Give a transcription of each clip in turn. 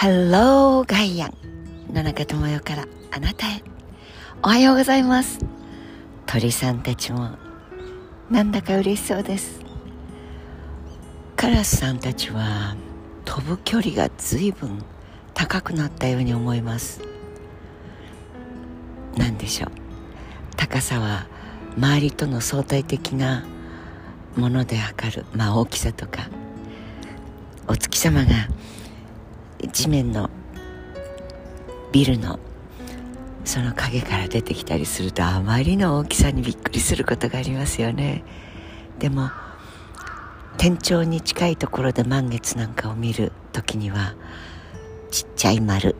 ハローガイアン、野中智代からあなたへ、おはようございます。鳥さんたちもなんだか嬉しそうです。カラスさんたちは飛ぶ距離が随分高くなったように思います。なんでしょう、高さは周りとの相対的なもので測る、大きさとか、お月様が地面のビルのその影から出てきたりすると、あまりの大きさにびっくりすることがありますよね。でも天頂に近いところで満月なんかを見るときには、ちっちゃい丸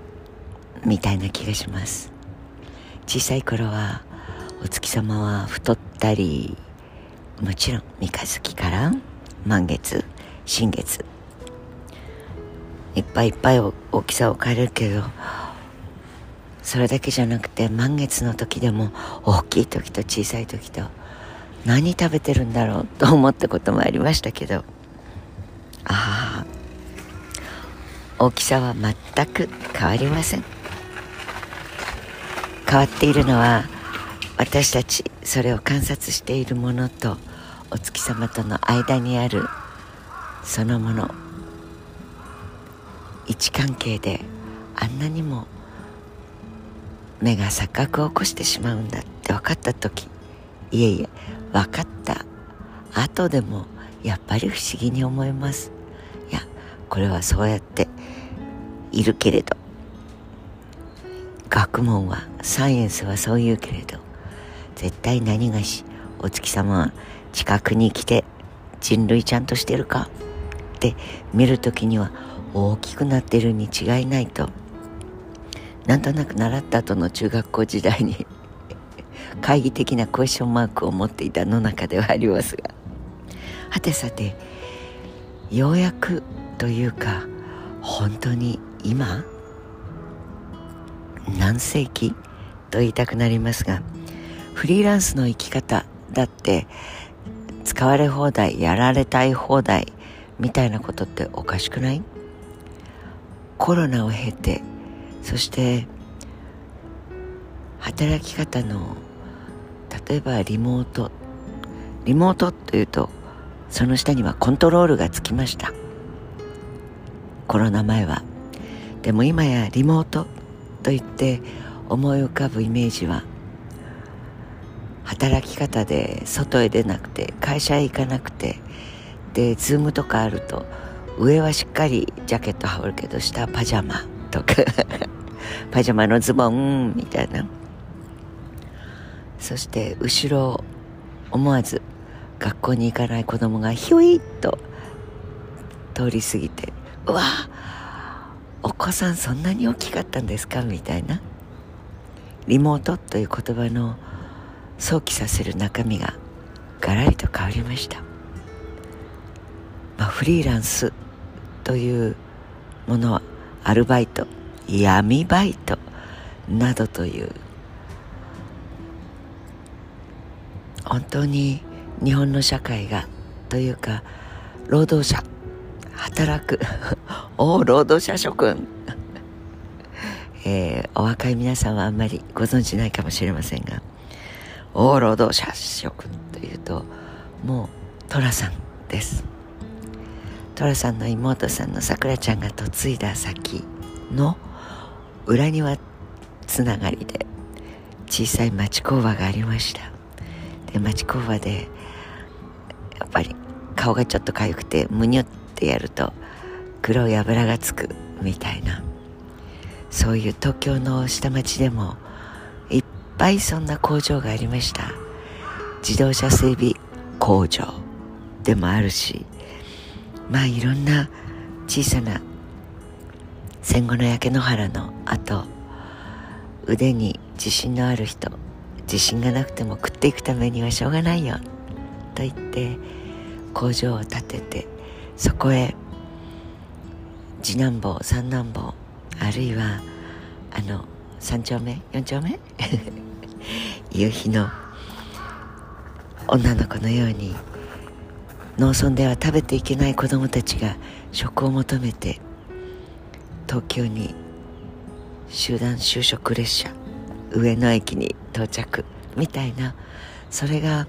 みたいな気がします。小さい頃はお月様は太ったり、もちろん三日月から満月、新月、いっぱいいっぱい大きさを変えるけど、それだけじゃなくて満月の時でも大きい時と小さい時と、何食べてるんだろうと思ったこともありましたけど、大きさは全く変わりません。変わっているのは私たち、それを観察しているものとお月様との間にあるそのもの、位置関係であんなにも目が錯覚を起こしてしまうんだって分かった時、分かった後でもやっぱり不思議に思います。いや、これはそうやっているけれど、学問はサイエンスはそう言うけれど、絶対何がしお月様は近くに来て、人類ちゃんとしてるかって見る時には大きくなってるに違いないと、なんとなく習った後の中学校時代に懐疑的なクエスチョンマークを持っていた野中ではありますが、はてさて、ようやくというか、本当に今何世紀と言いたくなりますが、フリーランスの生き方だって使われ放題、やられたい放題みたいなことっておかしくない？コロナを経て、そして働き方の、例えばリモートというと、その下にはコントロールがつきました。コロナ前は。でも今やリモートといって思い浮かぶイメージは、働き方で外へ出なくて、会社へ行かなくて、でズームとかあると、上はしっかりジャケット羽織るけど、下はパジャマとかパジャマのズボンみたいな。そして後ろ、思わず学校に行かない子供がひょいっと通り過ぎて、うわ、お子さんそんなに大きかったんですかみたいな。リモートという言葉の想起させる中身がガラリと変わりました。フリーランスというものは、アルバイト、闇バイトなどという、本当に日本の社会がというか、労働者、働く労働者諸君お若い皆さんはあんまりご存じないかもしれませんが、労働者諸君というと、もう寅さんです。寅さんの妹さんのさくらちゃんが嫁いだ先の裏庭つながりで、小さい町工場がありました。で、町工場でやっぱり顔がちょっとかゆくて、むにゅってやると黒い油がつくみたいな、そういう東京の下町でもいっぱいそんな工場がありました。自動車整備工場でもあるし、いろんな小さな、戦後の焼け野原の後、腕に自信のある人、自信がなくても食っていくためにはしょうがないよと言って工場を建てて、そこへ次男坊、三男坊、あるいは三丁目、四丁目夕日の女の子のように、農村では食べていけない子どもたちが食を求めて、東京に集団就職列車上野駅に到着みたいな、それが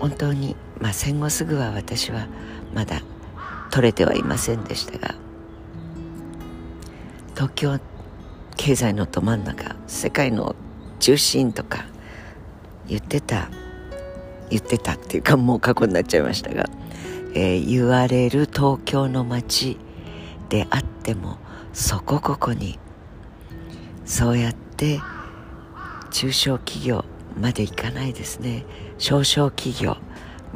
本当に、戦後すぐは私はまだ取れてはいませんでしたが、東京経済のど真ん中、世界の中心とか言ってたっていうか、もう過去になっちゃいましたが、言われる東京の街であっても、そこここにそうやって中小企業までいかないですね、小々企業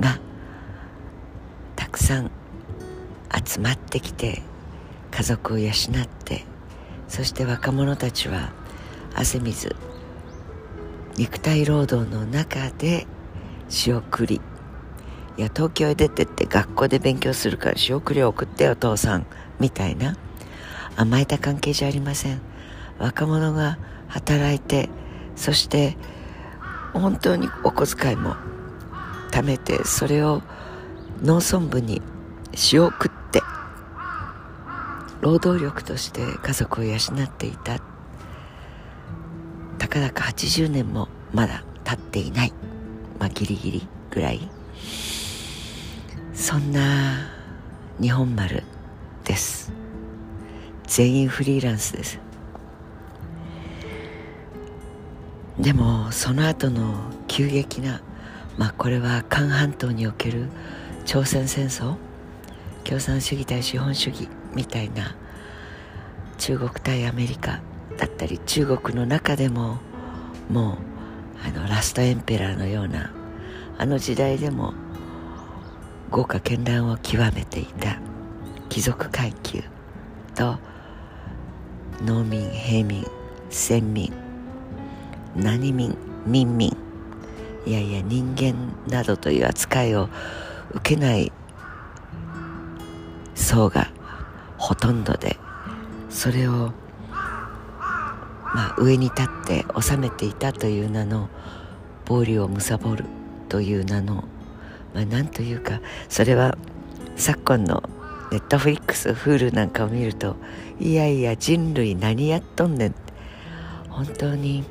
がたくさん集まってきて、家族を養って、そして若者たちは汗水、肉体労働の中で仕送り、いや東京へ出てって学校で勉強するから仕送りを送ってお父さんみたいな、甘えた関係じゃありません。若者が働いて、そして本当にお小遣いも貯めて、それを農村部に仕送って労働力として家族を養っていた。たかだか80年もまだ経っていない、ギリギリぐらい、そんな日本丸です。全員フリーランスです。でもその後の急激な、これは韓半島における朝鮮戦争、共産主義対資本主義みたいな、中国対アメリカだったり、中国の中でももうラストエンペラーのようなあの時代でも豪華絢爛を極めていた貴族階級と農民、平民、先民、何民、民民、人間などという扱いを受けない層がほとんどで、それを上に立って治めていたという名の、暴利を貪るという名の、なんというか、それは昨今のネットフリックス、フールなんかを見ると、人類何やっとんねん、本当に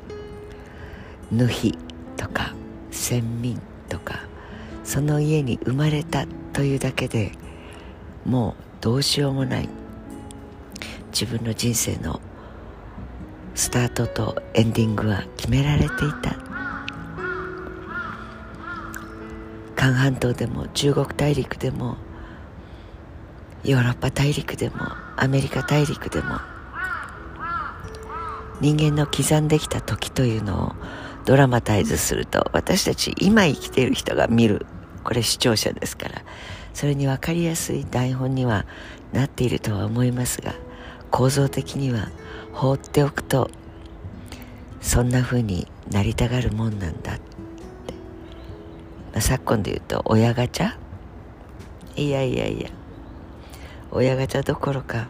ヌヒとか先民とか、その家に生まれたというだけでもうどうしようもない、自分の人生のスタートとエンディングは決められていた。韓半島でも中国大陸でもヨーロッパ大陸でもアメリカ大陸でも、人間の刻んできた時というのをドラマタイズすると、私たち今生きている人が見る、これ視聴者ですから、それに分かりやすい台本にはなっているとは思いますが、構造的には放っておくとそんな風になりたがるもんなんだって、昨今で言うと親ガチャ、親ガチャどころか、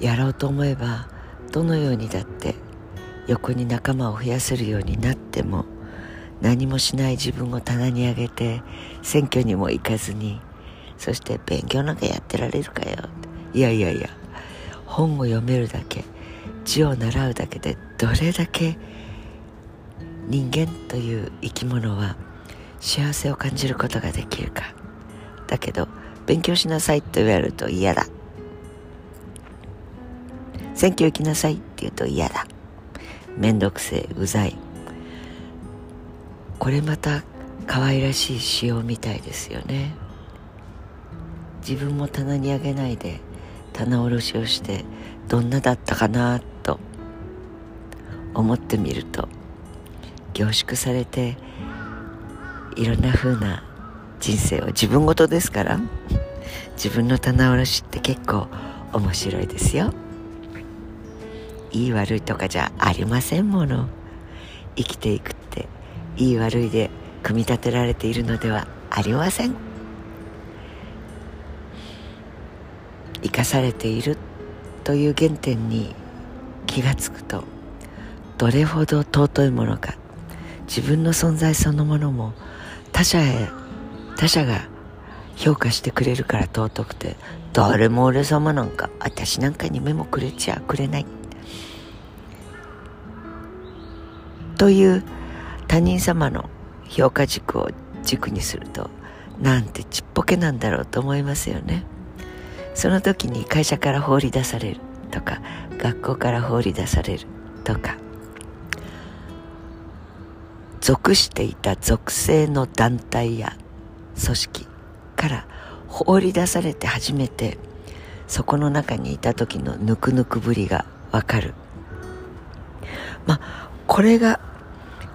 やろうと思えばどのようにだって横に仲間を増やせるようになっても、何もしない自分を棚に上げて、選挙にも行かずに、そして勉強なんかやってられるかよ、本を読めるだけ、字を習うだけで、どれだけ人間という生き物は幸せを感じることができるか。だけど勉強しなさいって言われると嫌だ、選挙行きなさいって言うと嫌だ、めんどくせえ、うざい、これまた可愛らしい仕様みたいですよね。自分も棚に上げないで棚卸しをして、どんなだったかなと思ってみると、凝縮されていろんな風な人生を、自分ごとですから、自分の棚卸しって結構面白いですよ。いい悪いとかじゃありませんもの。生きていくっていい悪いで組み立てられているのではありません。生かされているという原点に気がつくと、どれほど尊いものか、自分の存在そのものも他者が評価してくれるから尊くて、誰も俺様なんか、私なんかに目もくれちゃくれないという他人様の評価軸を軸にすると、なんてちっぽけなんだろうと思いますよね。その時に会社から放り出されるとか、学校から放り出されるとか、属していた属性の団体や組織から放り出されて初めて、そこの中にいた時のぬくぬくぶりがわかる。まあこれが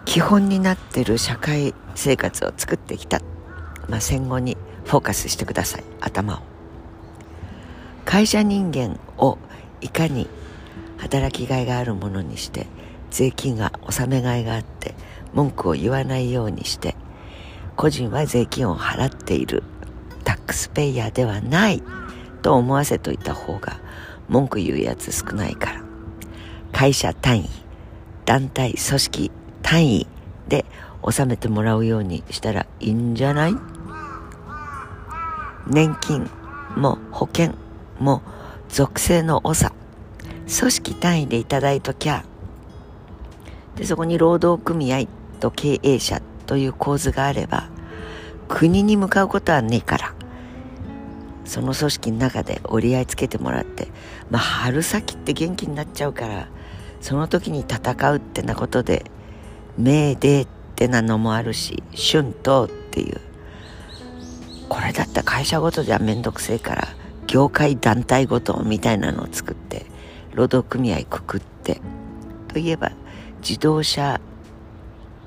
基本になっている社会生活を作ってきた。戦後にフォーカスしてください、頭を。会社人間をいかに働きがいがあるものにして、税金が納めがいがあって文句を言わないようにして、個人は税金を払っているタックスペイヤーではないと思わせといた方が文句言うやつ少ないから、会社単位、団体組織単位で納めてもらうようにしたらいいんじゃない？年金も保険も属性の長、組織単位でいただいときゃ、でそこに労働組合と経営者という構図があれば、国に向かうことはねえから、その組織の中で折り合いつけてもらって、春先って元気になっちゃうから、その時に戦うってなことで、メーデーってなのもあるし、春闘っていう、これだったら会社ごとじゃめんどくせえから、業界団体ごとみたいなのを作って、労働組合くくって、といえば自動車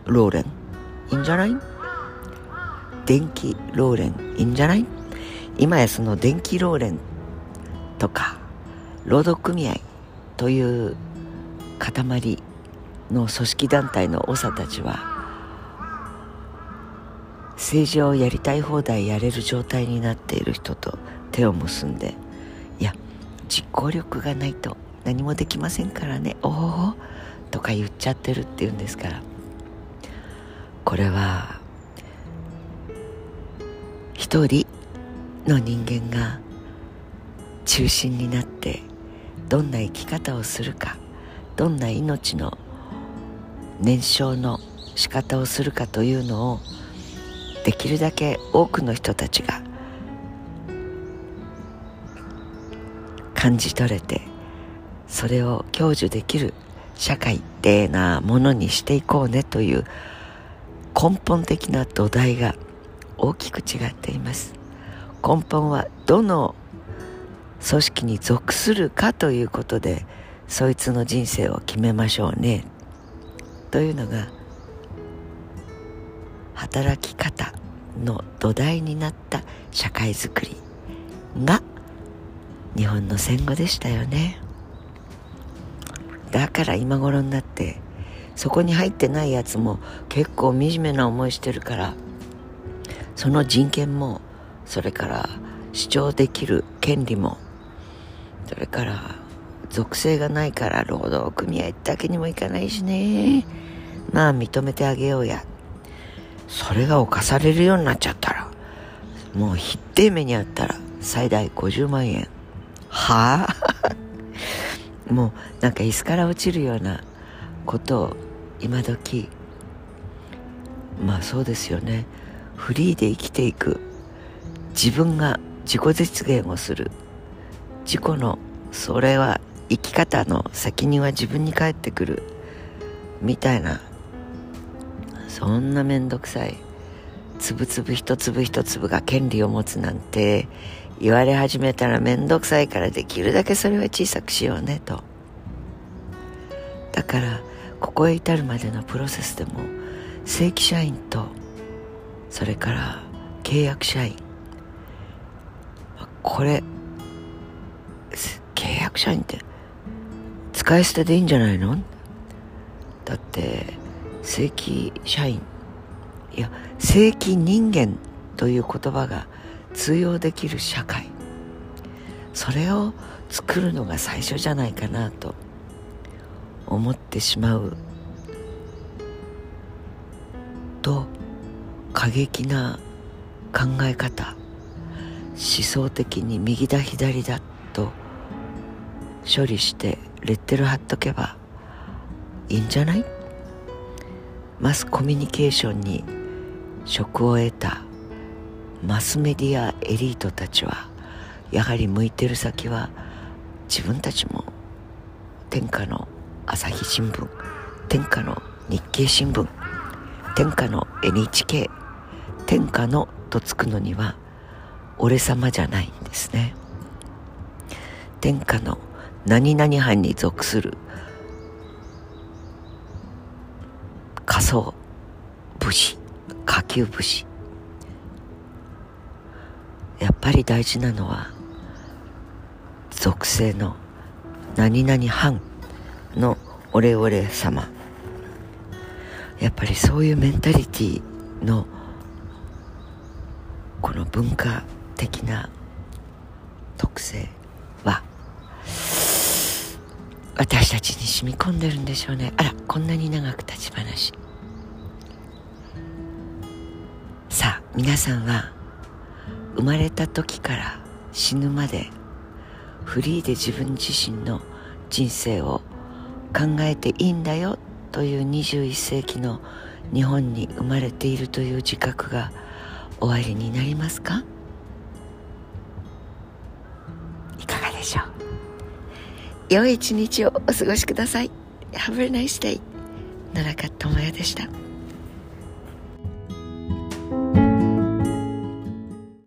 労連いいんじゃない？電気労連いいんじゃない？今やその電気労連とか労働組合という塊の組織団体の長たちは、政治をやりたい放題やれる状態になっている人と手を結んで、いや実行力がないと何もできませんからね、おおとか言っちゃってるっていうんですから、これは一人の人間が中心になって、どんな生き方をするか、どんな命の燃焼の仕方をするかというのを、できるだけ多くの人たちが感じ取れて、それを享受できる社会ってなものにしていこうねという根本的な土台が大きく違っています。根本はどの組織に属するかということで、そいつの人生を決めましょうねというのが、働き方の土台になった社会づくりが日本の戦後でしたよね。だから今頃になって、そこに入ってないやつも結構惨めな思いしてるから、その人権も、それから主張できる権利も、それから属性がないから労働組合だけにもいかないしね、認めてあげようや、それが侵されるようになっちゃったら、もうひってえ目にあったら最大50万円、はぁもうなんか椅子から落ちるようなことを今時、そうですよね。フリーで生きていく、自分が自己実現をする、自己の、それは生き方の責任は自分に返ってくるみたいな、そんなめんどくさい粒々一粒一粒が権利を持つなんて言われ始めたらめんどくさいから、できるだけそれは小さくしようねと。だからここへ至るまでのプロセスでも、正規社員とそれから契約社員、これ契約社員って使い捨てでいいんじゃないの？だって正規社員、いや正規人間という言葉が通用できる社会、それを作るのが最初じゃないかなと思ってしまうと、過激な考え方、想的に右だ左だと処理してレッテル貼っとけばいいんじゃない？マスコミュニケーションに職を得たマスメディアエリートたちはやはり向いてる先は自分たちも天下の朝日新聞、天下の日経新聞、天下の NHK、天下のとつくのには俺様じゃないんですね。天下の何々藩に属する下層武士、下級武士、やっぱり大事なのは属性の何々藩のオレオレ様、やっぱりそういうメンタリティのこの文化的な特性は私たちに染み込んでるんでしょうね。あら、こんなに長く立ち話。さあ、皆さんは生まれた時から死ぬまでフリーで自分自身の人生を考えていいんだよという21世紀の日本に生まれているという自覚がおありになりますか？いかがでしょう。良い一日をお過ごしください。 Have a nice day。 野中智也でした。